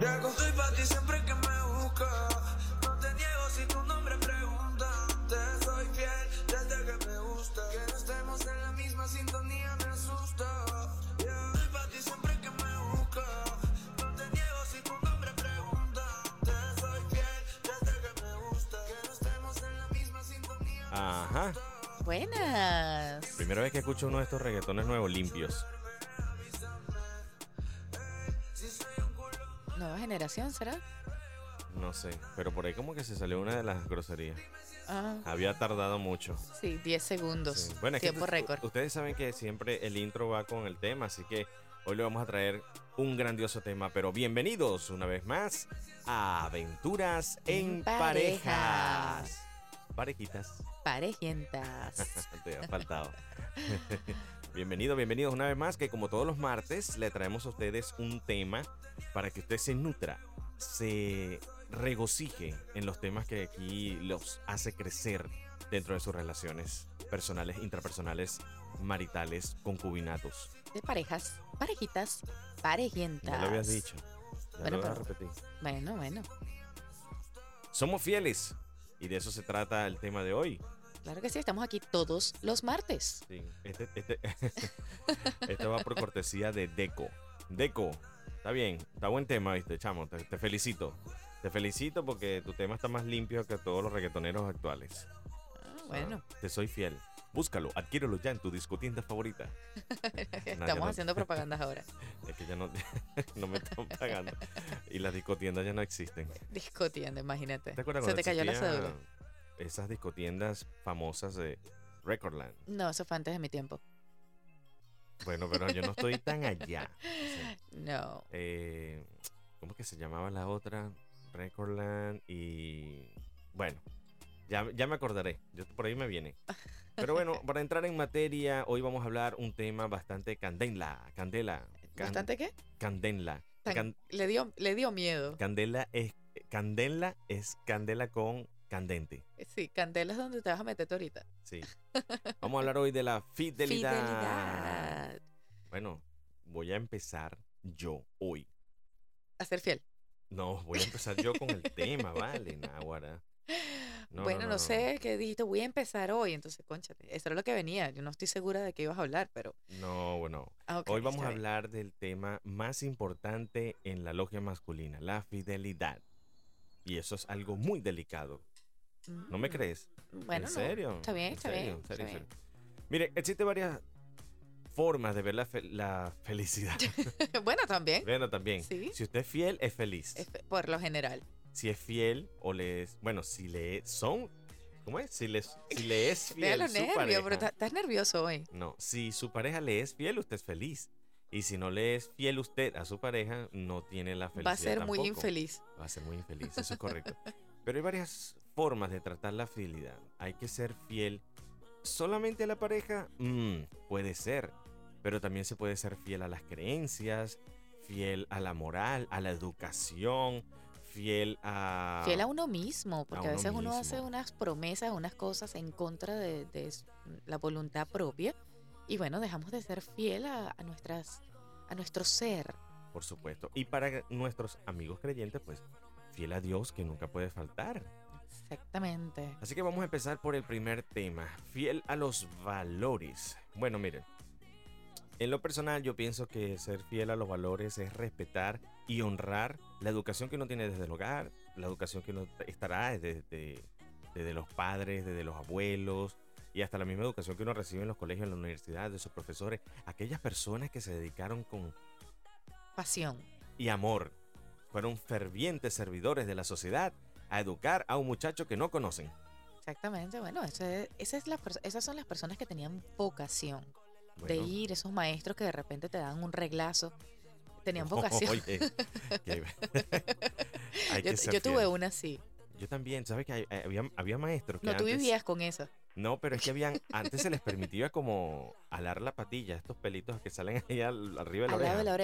Estoy para ti siempre que me buscas. No te niego si tu nombre pregunta. Te soy fiel desde que me gusta. Que no estemos en la misma sintonía me asusta. Estoy para ti siempre que me buscas. No te niego si tu nombre pregunta. Te soy fiel desde que me gusta. Que no estemos en la misma sintonía me asusta. Ajá. Buenas. Primera vez que escucho uno de estos reggaetones nuevos limpios. ¿Nueva generación será? No sé, pero por ahí como que se salió una de las groserías. Ah. Había tardado mucho. Sí, 10 segundos. Sí. Bueno, tiempo récord. Ustedes saben que siempre el intro va con el tema, así que hoy le vamos a traer un grandioso tema. Pero bienvenidos una vez más a Aventuras en Parejas. Parejitas. Parejientas. Te ha faltado. Bienvenidos una vez más, que como todos los martes le traemos a ustedes un tema para que usted se nutra, se regocije en los temas que aquí los hace crecer dentro de sus relaciones personales, intrapersonales, maritales, concubinatos. De parejas, parejitas, parejientas. Ya lo habías dicho, ya bueno, lo voy a repetir. Bueno. Somos fieles y de eso se trata el tema de hoy. Claro que sí, estamos aquí todos los martes. Sí, este va por cortesía de Deco. Deco, está bien, está buen tema, viste, chamo, te felicito. Te felicito porque tu tema está más limpio que todos los reggaetoneros actuales. Ah, bueno. Ah, te soy fiel. Búscalo, adquiérelo ya en tu discotienda favorita. Estamos haciendo propagandas ahora. Es que ya no me están pagando. Y las discotiendas ya no existen. Discotienda, imagínate. ¿Te acuerdas? Se te cayó la cédula. Esas discotiendas famosas de Recordland. No, eso fue antes de mi tiempo. Bueno, pero yo no estoy tan allá. O sea, no. ¿Cómo que se llamaba la otra? Recordland y... Bueno, ya me acordaré. Yo por ahí me viene. Pero bueno, para entrar en materia, hoy vamos a hablar un tema bastante candela. ¿Bastante qué? Candela. Le dio miedo. Candela es candela con... candente. Sí, candela es donde te vas a meter tú ahorita. Sí. Vamos a hablar hoy de la fidelidad. Bueno, voy a empezar yo hoy. ¿A ser fiel? No, voy a empezar yo con el tema, vale, Náguara. No sé, que dijiste, voy a empezar hoy, entonces, cónchate, eso era lo que venía, yo no estoy segura de qué ibas a hablar, pero... No, bueno, okay, hoy vamos a hablar del tema más importante en la logia masculina, la fidelidad. Y eso es algo muy delicado. ¿No me crees? Bueno, ¿en serio? No. Está bien. Mire, existen varias formas de ver la felicidad. Bueno, también. ¿Sí? Si usted es fiel, es feliz. Por lo general. Si es fiel o le es... Bueno, si le son... ¿Cómo es? Si le es fiel su nervio, pareja... Pero estás nervioso hoy. No, si su pareja le es fiel, usted es feliz. Y si no le es fiel usted a su pareja, no tiene la felicidad. Va a ser tampoco. Muy infeliz. Va a ser muy infeliz, eso es correcto. Pero hay varias formas de tratar la fidelidad. Hay que ser fiel solamente a la pareja, puede ser. Pero también se puede ser fiel a las creencias, fiel a la moral, a la educación, fiel a... Fiel a uno mismo, porque a veces uno hace unas promesas, unas cosas en contra de la voluntad propia. Y bueno, dejamos de ser fiel a nuestro ser. Por supuesto. Y para nuestros amigos creyentes, pues, fiel a Dios que nunca puede faltar. Exactamente. Así que vamos a empezar por el primer tema, fiel a los valores. Bueno, miren, en lo personal yo pienso que ser fiel a los valores es respetar y honrar la educación que uno tiene desde el hogar, la educación que uno estará desde los padres, desde los abuelos, y hasta la misma educación que uno recibe en los colegios, en la universidad, de sus profesores, aquellas personas que se dedicaron con pasión y amor, fueron fervientes servidores de la sociedad a educar a un muchacho que no conocen. Exactamente, bueno, esas son las personas que tenían vocación, bueno, de ir, esos maestros que de repente te dan un reglazo, tenían vocación. Oye, yo tuve una así. Yo también, ¿sabes que había maestros que no, antes... tú vivías con eso. No, pero es que antes se les permitía como alar la patilla, estos pelitos que salen ahí arriba de la oreja. Arriba de la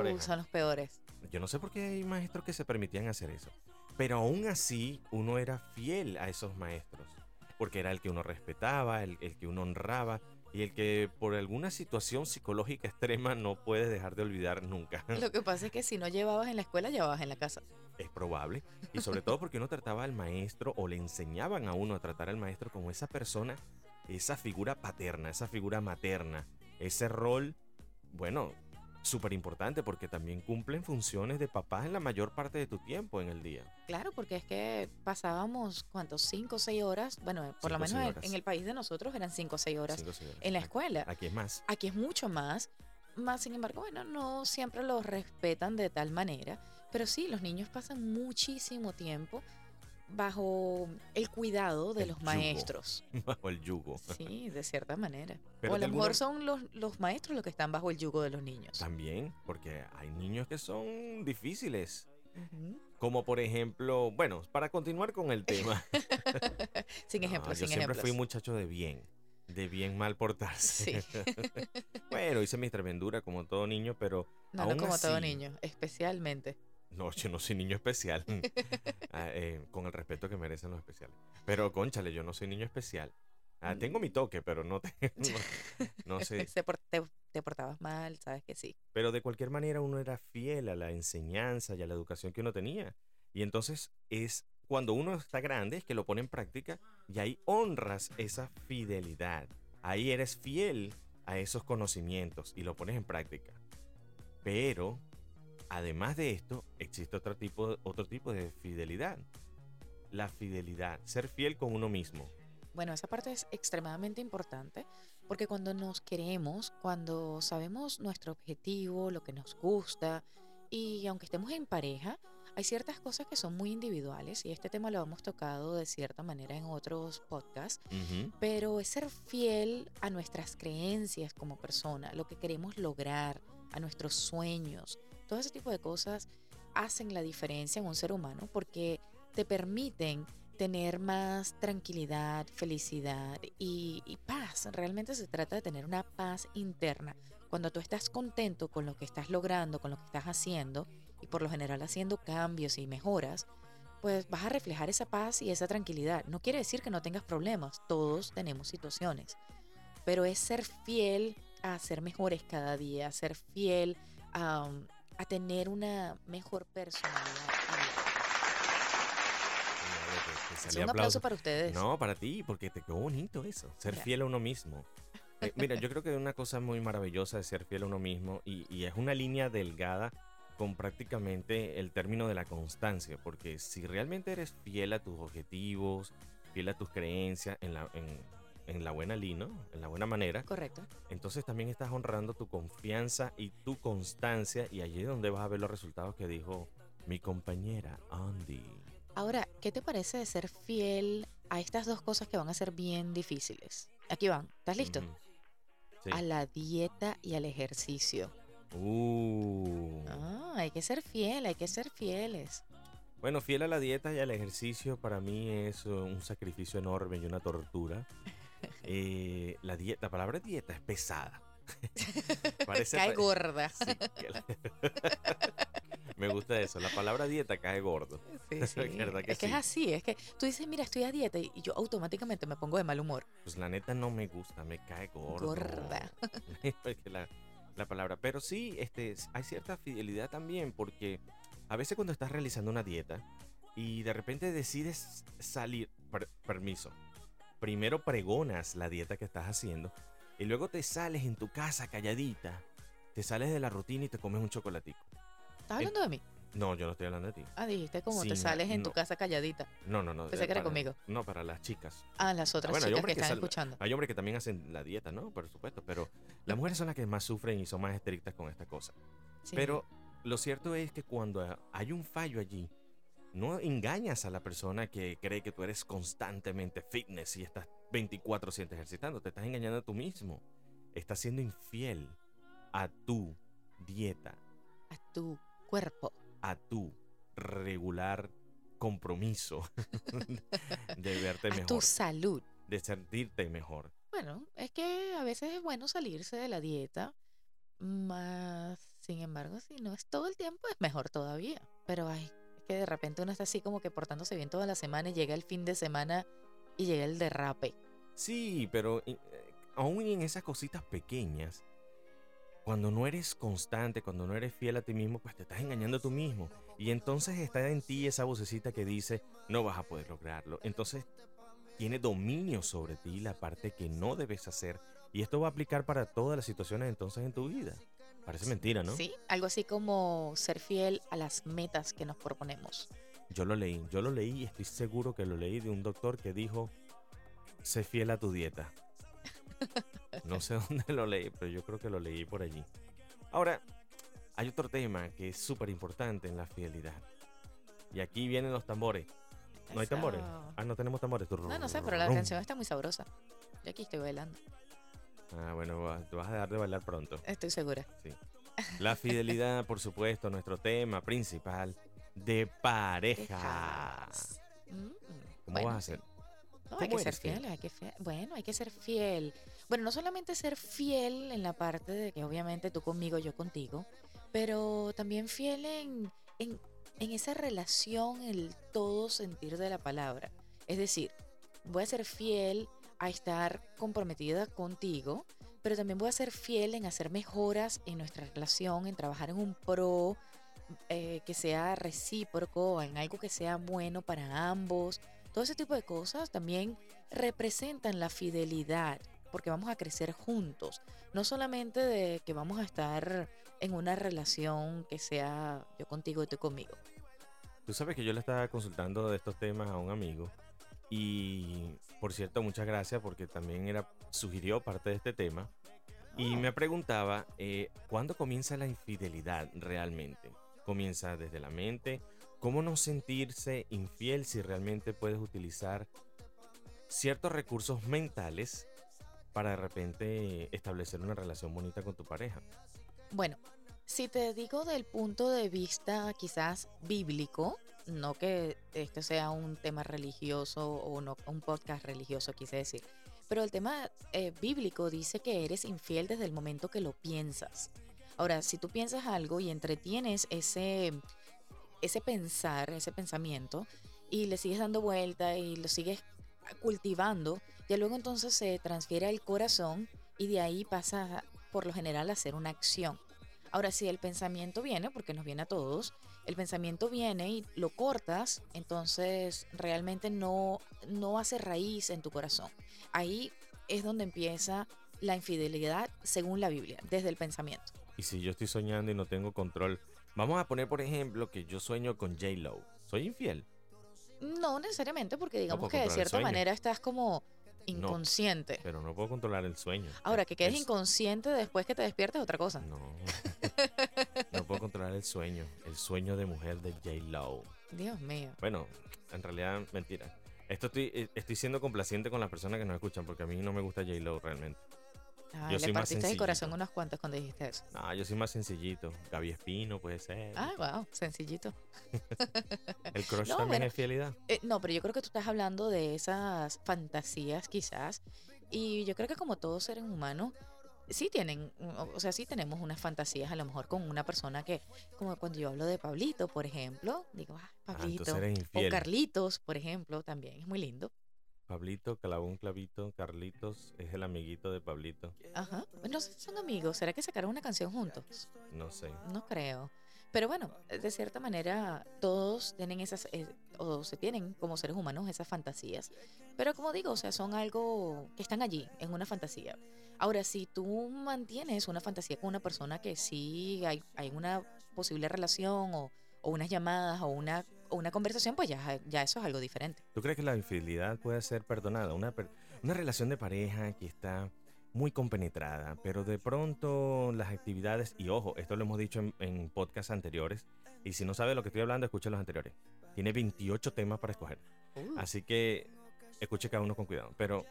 oreja. Son los peores. Yo no sé por qué hay maestros que se permitían hacer eso. Pero aún así, uno era fiel a esos maestros. Porque era el que uno respetaba, el que uno honraba. y el que por alguna situación psicológica extrema no puedes dejar de olvidar nunca. Lo que pasa es que si no llevabas en la escuela, llevabas en la casa. Es probable, y sobre todo porque uno trataba al maestro, o le enseñaban a uno a tratar al maestro como esa persona, esa figura paterna, esa figura materna, ese rol, bueno, súper importante porque también cumplen funciones de papás en la mayor parte de tu tiempo en el día. Claro, porque es que pasábamos, ¿cuántos? 5 o 6 horas. Bueno, por lo menos en el país de nosotros eran 5 o 6 horas en la escuela. Aquí es más. Aquí es mucho más. Más, sin embargo, bueno, no siempre los respetan de tal manera. Pero sí, los niños pasan muchísimo tiempo bajo el cuidado de los maestros. Bajo el yugo. Sí, de cierta manera. Pero o a lo mejor son los maestros los que están bajo el yugo de los niños. También, porque hay niños que son difíciles. Uh-huh. Como por ejemplo, bueno, para continuar con el tema. Sin ejemplos, sin ejemplos. Yo siempre fui muchacho de bien. De bien mal portarse. Sí. Bueno, hice mis tremenduras como todo niño, pero no, aún no como así, todo niño, especialmente. No, yo no soy niño especial. Con el respeto que merecen los especiales. Pero, cónchale, yo no soy niño especial. Tengo mi toque, pero no tengo. No sé. Te portabas mal, sabes que sí. Pero de cualquier manera uno era fiel a la enseñanza y a la educación que uno tenía. Y entonces es cuando uno está grande es que lo pone en práctica y ahí honras esa fidelidad. Ahí eres fiel a esos conocimientos y lo pones en práctica. Pero además de esto, existe otro tipo de fidelidad. La fidelidad, ser fiel con uno mismo. Bueno, esa parte es extremadamente importante porque cuando nos queremos, cuando sabemos nuestro objetivo, lo que nos gusta y aunque estemos en pareja, hay ciertas cosas que son muy individuales y este tema lo hemos tocado de cierta manera en otros podcasts, uh-huh. Pero es ser fiel a nuestras creencias como persona, lo que queremos lograr, a nuestros sueños. Todo ese tipo de cosas hacen la diferencia en un ser humano porque te permiten tener más tranquilidad, felicidad y paz. Realmente se trata de tener una paz interna. Cuando tú estás contento con lo que estás logrando, con lo que estás haciendo y por lo general haciendo cambios y mejoras, pues vas a reflejar esa paz y esa tranquilidad. No quiere decir que no tengas problemas, todos tenemos situaciones, pero es ser fiel a ser mejores cada día, ser fiel a tener una mejor personalidad. Un aplauso para ustedes. No, para ti, porque te quedó bonito eso. Ser fiel a uno mismo. Mira, yo creo que es una cosa muy maravillosa de ser fiel a uno mismo y es una línea delgada con prácticamente el término de la constancia, porque si realmente eres fiel a tus objetivos, fiel a tus creencias en la buena línea, ¿no? En la buena manera. Correcto. Entonces también estás honrando tu confianza y tu constancia y allí es donde vas a ver los resultados que dijo mi compañera Andy. Ahora, ¿qué te parece de ser fiel a estas dos cosas que van a ser bien difíciles? Aquí van. ¿Estás listo? Uh-huh. Sí. A la dieta y al ejercicio. Hay que ser fiel, hay que ser fieles. Bueno, fiel a la dieta y al ejercicio para mí es un sacrificio enorme y una tortura. La palabra dieta es pesada. Cae gorda. Sí, me gusta eso, la palabra dieta cae gordo. Sí. Es que es así, es que tú dices, mira, estoy a dieta y yo automáticamente me pongo de mal humor. Pues la neta no me gusta, me cae gordo. Gorda. la palabra, pero sí, hay cierta fidelidad también porque a veces cuando estás realizando una dieta y de repente decides salir, permiso. Primero pregonas la dieta que estás haciendo y luego te sales en tu casa calladita, te sales de la rutina y te comes un chocolatico. ¿Estás hablando de mí? No, yo no estoy hablando de ti. Ah, dijiste como te sales en tu casa calladita. No. Pensé que era conmigo. No, para las chicas. Ah, las otras chicas que están escuchando. Hay hombres que también hacen la dieta, ¿no? Por supuesto, pero las mujeres son las que más sufren y son más estrictas con esta cosa. Sí. Pero lo cierto es que cuando hay un fallo allí, no engañas a la persona que cree que tú eres constantemente fitness y estás 24/7 ejercitando. Te estás engañando a tú mismo. Estás siendo infiel a tu dieta, a tu cuerpo, a tu regular compromiso de verte mejor, a tu salud, de sentirte mejor. Bueno, es que a veces es bueno salirse de la dieta, más sin embargo, si no es todo el tiempo, es mejor todavía. Pero que de repente uno está así como que portándose bien toda la semana y llega el fin de semana y llega el derrape. Sí, pero aún en esas cositas pequeñas, cuando no eres constante, cuando no eres fiel a ti mismo, pues te estás engañando a tú mismo. Y entonces está en ti esa vocecita que dice, no vas a poder lograrlo. Entonces tiene dominio sobre ti la parte que no debes hacer. Y esto va a aplicar para todas las situaciones entonces en tu vida. Parece mentira, ¿no? Sí, algo así como ser fiel a las metas que nos proponemos. Yo lo leí y estoy seguro que lo leí de un doctor que dijo, sé fiel a tu dieta. No sé dónde lo leí, pero yo creo que lo leí por allí. Ahora, hay otro tema que es súper importante en la fidelidad. Y aquí vienen los tambores. ¿No hay tambores? Ah, no tenemos tambores. No sé, pero la canción está muy sabrosa. Yo aquí estoy bailando. Ah, bueno, te vas a dejar de bailar pronto. Estoy segura. Sí. La fidelidad, por supuesto, nuestro tema principal de parejas. ¿Cómo vas a hacer? No, hay que ser fiel, Bueno, hay que ser fiel. Bueno, no solamente ser fiel en la parte de que obviamente tú conmigo, yo contigo, pero también fiel en esa relación, el todo sentir de la palabra. Es decir, voy a ser fiel a estar comprometida contigo, pero también voy a ser fiel en hacer mejoras en nuestra relación, en trabajar en un pro que sea recíproco, en algo que sea bueno para ambos. Todo ese tipo de cosas también representan la fidelidad, porque vamos a crecer juntos. No solamente de que vamos a estar en una relación que sea yo contigo y tú conmigo. Tú sabes que yo le estaba consultando de estos temas a un amigo. Y, por cierto, muchas gracias porque también sugirió parte de este tema. Y me preguntaba, ¿cuándo comienza la infidelidad realmente? ¿Comienza desde la mente? ¿Cómo no sentirse infiel si realmente puedes utilizar ciertos recursos mentales para de repente establecer una relación bonita con tu pareja? Bueno, si te digo del punto de vista quizás bíblico, no que esto sea un tema religioso o no un podcast religioso, quise decir, pero el tema bíblico dice que eres infiel desde el momento que lo piensas. Ahora, si tú piensas algo y entretienes ese pensamiento, y le sigues dando vuelta y lo sigues cultivando, y luego entonces se transfiere al corazón y de ahí pasa por lo general a hacer una acción. Ahora, si el pensamiento viene, porque nos viene a todos, el pensamiento viene y lo cortas, entonces realmente no hace raíz en tu corazón. Ahí es donde empieza la infidelidad según la Biblia, desde el pensamiento. Y si yo estoy soñando y no tengo control, vamos a poner, por ejemplo, que yo sueño con J-Lo. ¿Soy infiel? No necesariamente, porque digamos que de cierta manera estás como inconsciente. No, pero no puedo controlar el sueño. Ahora, que quedes inconsciente después que te despiertes es otra cosa. No, no puedo controlar el sueño. El sueño de mujer de J-Lo. Dios mío. Bueno, en realidad, mentira. Esto estoy siendo complaciente con las personas que nos escuchan, porque a mí no me gusta J-Lo realmente. Ah, le partiste el corazón unos cuantos cuando dijiste eso. No, yo soy más sencillito. Gaby Espino puede ser. Ah, wow, sencillito. El crush no, también es fidelidad. No, pero yo creo que tú estás hablando de esas fantasías quizás. Y yo creo que como todos seres humanos, sí tenemos unas fantasías a lo mejor con una persona que, como cuando yo hablo de Pablito, por ejemplo, digo, Pablito. O Carlitos, por ejemplo, también es muy lindo. Pablito, Calabún, Clavito, Carlitos es el amiguito de Pablito. Ajá, no sé si son amigos, ¿será que sacaron una canción juntos? No sé. No creo, pero bueno, de cierta manera todos tienen esas, o se tienen como seres humanos esas fantasías, pero como digo, o sea, son algo que están allí, en una fantasía. Ahora, si tú mantienes una fantasía con una persona que sí hay una posible relación o unas llamadas o una conversación, pues ya eso es algo diferente. ¿Tú crees que la infidelidad puede ser perdonada? Una relación de pareja que está muy compenetrada, pero de pronto las actividades, y ojo, esto lo hemos dicho en podcasts anteriores, y si no sabes lo que estoy hablando, escucha los anteriores. Tiene 28 temas para escoger. Así que escuche cada uno con cuidado. Pero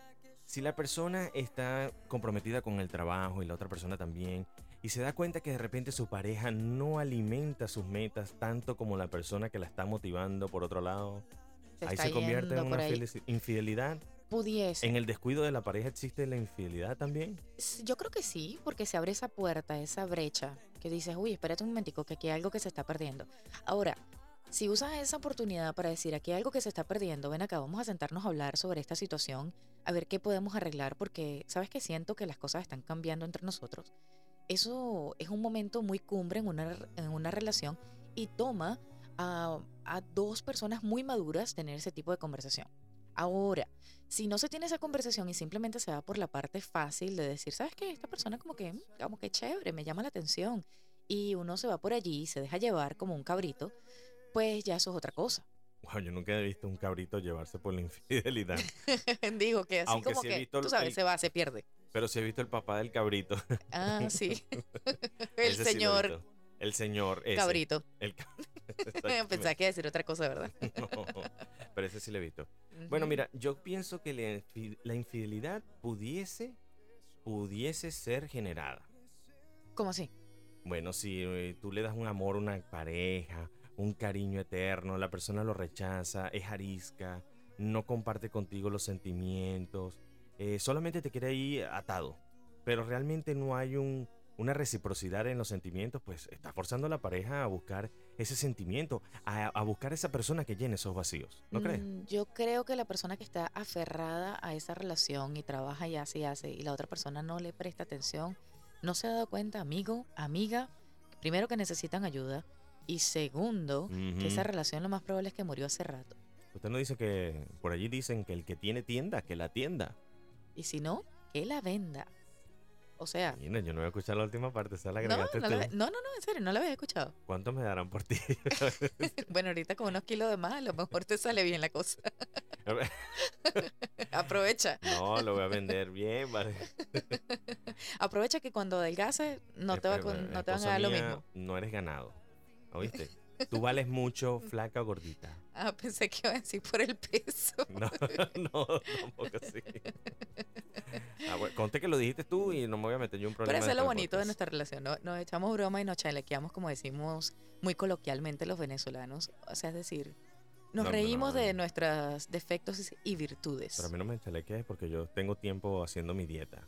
si la persona está comprometida con el trabajo y la otra persona también, y se da cuenta que de repente su pareja no alimenta sus metas tanto como la persona que la está motivando por otro lado, ahí se convierte en una infidelidad. Pudiese. ¿En el descuido de la pareja existe la infidelidad también? Yo creo que sí, porque se abre esa puerta, esa brecha, que dices, uy, espérate un momentico, que aquí hay algo que se está perdiendo. Ahora, Si usas esa oportunidad para decir aquí hay algo que se está perdiendo, ven acá, vamos a sentarnos a hablar sobre esta situación, a ver qué podemos arreglar, porque sabes que siento que las cosas están cambiando entre nosotros. Eso es un momento muy cumbre en una relación y toma a dos personas muy maduras tener ese tipo de conversación. Ahora, si no se tiene esa conversación y simplemente se va por la parte fácil de decir, ¿sabes qué? Esta persona como que chévere, me llama la atención, y uno se va por allí y se deja llevar como un cabrito, pues ya eso es otra cosa. Wow, yo nunca he visto un cabrito llevarse por la infidelidad. Digo que así. Aunque como sí que, tú sabes, se pierde. Pero sí he visto el papá del cabrito. Ah, sí. El ese señor. Sí, el señor ese. Cabrito. Pensaba que iba a decir otra cosa, ¿verdad? No, pero ese sí lo he visto. Uh-huh. Bueno, mira, yo pienso que la infidelidad pudiese ser generada. ¿Cómo así? Bueno, si tú le das un amor a una pareja, un cariño eterno, la persona lo rechaza, es arisca, no comparte contigo los sentimientos, solamente te quiere ahí atado, pero realmente no hay una reciprocidad en los sentimientos, pues está forzando a la pareja a buscar ese sentimiento, a buscar esa persona que llene esos vacíos, ¿no crees? Yo creo que la persona que está aferrada a esa relación y trabaja y hace, y la otra persona no le presta atención, no se ha dado cuenta, amigo, amiga, primero que necesitan ayuda, y segundo, uh-huh, que esa relación lo más probable es que murió hace rato. Usted no dice que por allí dicen que el que tiene tienda, que la atienda. Y si no, que la venda. O sea... Mira, yo no voy a escuchar la última parte, ¿sabes? La agregaste no, en serio, no la había escuchado. ¿Cuánto me darán por ti? Bueno, ahorita con unos kilos de más, a lo mejor te sale bien la cosa. Aprovecha. No, lo voy a vender bien, vale. Aprovecha que cuando adelgaces no te van a dar lo mismo. No eres ganado. ¿Oíste? Tú vales mucho, flaca o gordita. Ah, pensé que iba a decir por el peso. No, tampoco así. Ah, bueno, conté que lo dijiste tú y no me voy a meter yo en un problema. Pero eso es lo bonito de nuestra relación, ¿no? Nos echamos broma y nos chalequeamos, como decimos muy coloquialmente los venezolanos. O sea, es decir, nos reímos de nuestros defectos y virtudes. Pero a mí no me chalequees porque yo tengo tiempo haciendo mi dieta.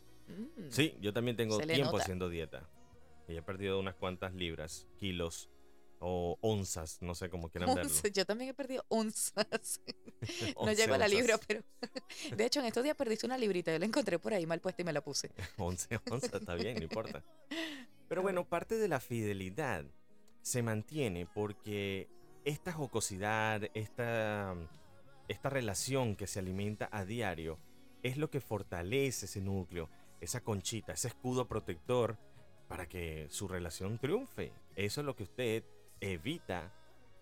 Sí, yo también tengo tiempo haciendo dieta. Y he perdido unas cuantas libras, kilos, o onzas, no sé cómo quieran verlo. Yo también he perdido onzas. No llego a la libra, pero... De hecho, en estos días perdiste una librita. Yo la encontré por ahí mal puesta y me la puse. 11 onzas, está bien, no importa. Pero bueno, parte de la fidelidad se mantiene porque esta jocosidad, esta relación que se alimenta a diario, es lo que fortalece ese núcleo, esa conchita, ese escudo protector para que su relación triunfe. Eso es lo que usted... evita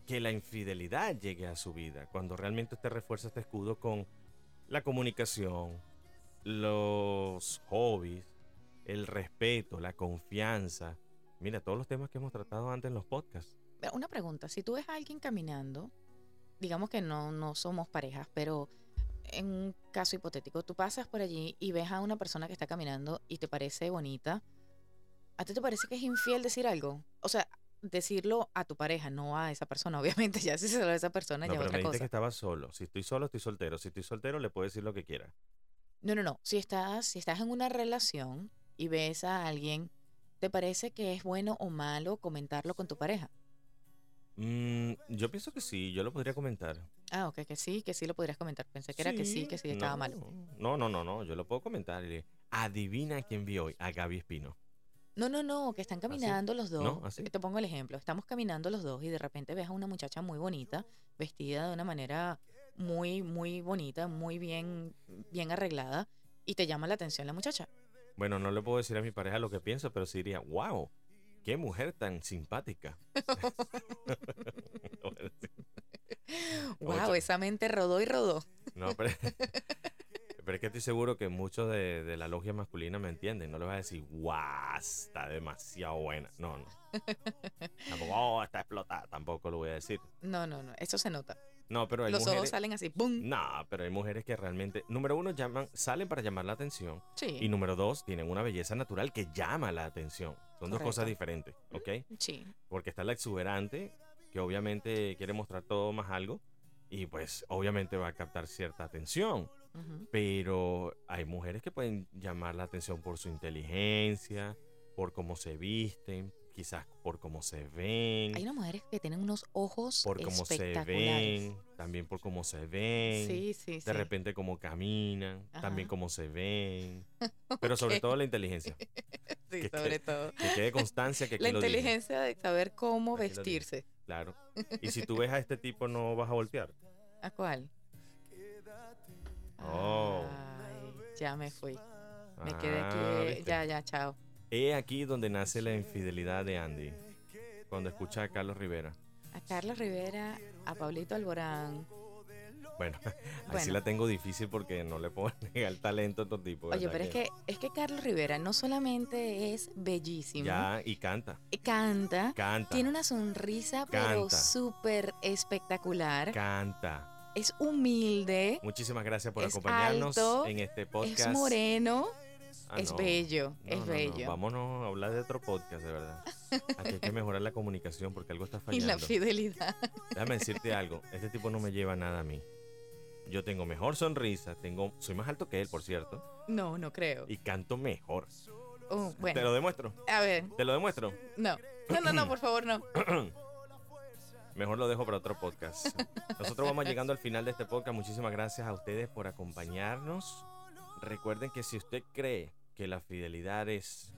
que la infidelidad llegue a su vida, cuando realmente usted refuerza este escudo con la comunicación, los hobbies, el respeto, la confianza. Mira, todos los temas que hemos tratado antes en los podcasts. Una pregunta, si tú ves a alguien caminando, digamos que no somos parejas, pero en un caso hipotético, tú pasas por allí y ves a una persona que está caminando y te parece bonita, ¿a ti te parece que es infiel decir algo? O sea, decirlo a tu pareja, no a esa persona, obviamente. Ya si se lo a esa persona, no, ya otra cosa. Pero me dijiste que estaba solo. Si estoy solo, estoy soltero. Si estoy soltero, le puedo decir lo que quiera. No. Si estás en una relación y ves a alguien, ¿te parece que es bueno o malo comentarlo con tu pareja? Yo pienso que sí. Yo lo podría comentar. Ah, ok, que sí lo podrías comentar. Pensé que sí, era que sí estaba malo. No. Yo lo puedo comentar. Adivina quién vi hoy, a Gaby Espino. No, que están caminando. ¿Así? Los dos. ¿No? ¿Así? Te pongo el ejemplo. Estamos caminando los dos y de repente ves a una muchacha muy bonita, vestida de una manera muy, muy bonita, muy bien, bien arreglada, y te llama la atención la muchacha. Bueno, no le puedo decir a mi pareja lo que pienso, pero sí diría, wow, qué mujer tan simpática. Wow, esa mente rodó y rodó. No, pero es que estoy seguro que muchos de la logia masculina me entienden. No les vas a decir, guau, está demasiado buena. No. Tampoco, está explotada. Tampoco lo voy a decir. No. Eso se nota. No, pero hay los mujeres... ojos salen así, ¡pum! No, pero hay mujeres que realmente, número uno, salen para llamar la atención. Sí. Y número dos, tienen una belleza natural que llama la atención. Son correcto. Dos cosas diferentes, ¿ok? Sí. Porque está la exuberante, que obviamente quiere mostrar todo más algo. Y pues, obviamente va a captar cierta atención. Uh-huh. Pero hay mujeres que pueden llamar la atención por su inteligencia, por cómo se visten, quizás por cómo se ven. Hay unas mujeres que tienen unos ojos por cómo espectaculares. Se ven, también por cómo se ven. Sí, sí, de repente cómo caminan, ajá, también cómo se ven. Okay. Pero sobre todo la inteligencia. Sí, que sobre todo. Que quede constancia que la inteligencia de saber cómo aquí vestirse. Claro. Y si tú ves a este tipo, no vas a voltear. ¿A cuál? Oh. Ay, ya me fui. Me quedé aquí. ¿Viste? Ya, chao. Es aquí donde nace la infidelidad de Andy, cuando escucha a Carlos Rivera. A Carlos Rivera, a Pablito Alborán. Bueno, así la tengo difícil porque no le puedo negar talento a estos tipos. Oye, pero es que Carlos Rivera no solamente es bellísimo. Ya, y canta. Tiene una sonrisa, pero súper espectacular. Canta. Es humilde. Muchísimas gracias por acompañarnos alto, en este podcast. Es moreno. Es bello. Vámonos a hablar de otro podcast, de verdad. Aquí hay que mejorar la comunicación porque algo está fallando. Y la fidelidad. Déjame decirte algo, este tipo no me lleva nada a mí. Yo tengo mejor sonrisa, soy más alto que él, por cierto. No creo. Y canto mejor. Bueno. Te lo demuestro. A ver. ¿Te lo demuestro? No, por favor, no. Mejor lo dejo para otro podcast. Nosotros vamos llegando al final de este podcast. Muchísimas gracias a ustedes por acompañarnos. Recuerden que si usted cree que la fidelidad es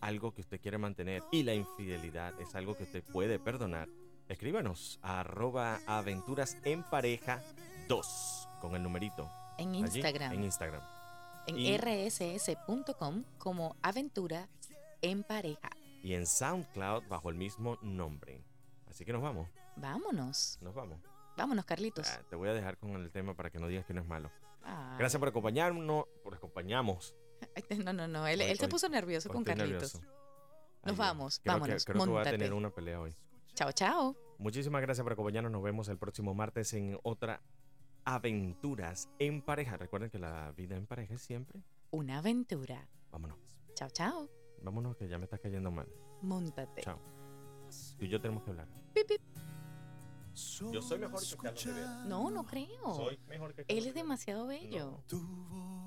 algo que usted quiere mantener y la infidelidad es algo que usted puede perdonar, escríbanos a @aventurasenpareja2 con el numerito. En Instagram. Allí, en Instagram. En rss.com como Aventuras en Pareja. Y en SoundCloud bajo el mismo nombre. Así que nos vamos. Vámonos. Vámonos, Carlitos. Te voy a dejar con el tema para que no digas que no es malo. Ay. Gracias por acompañarnos. No. Él se puso nervioso con Carlitos. Nervioso. Nos vamos. Vámonos. Creo que voy a tener una pelea hoy. Chao. Muchísimas gracias por acompañarnos. Nos vemos el próximo martes en otra Aventuras en Pareja. Recuerden que la vida en pareja es siempre una aventura. Vámonos. Chao. Vámonos, que ya me estás cayendo mal. Móntate. Chao. Tú y yo tenemos que hablar. Pip, pip. Yo soy mejor que Carlos Rivera. No creo. Soy mejor que Carlos Rivera. Él es demasiado bello. No.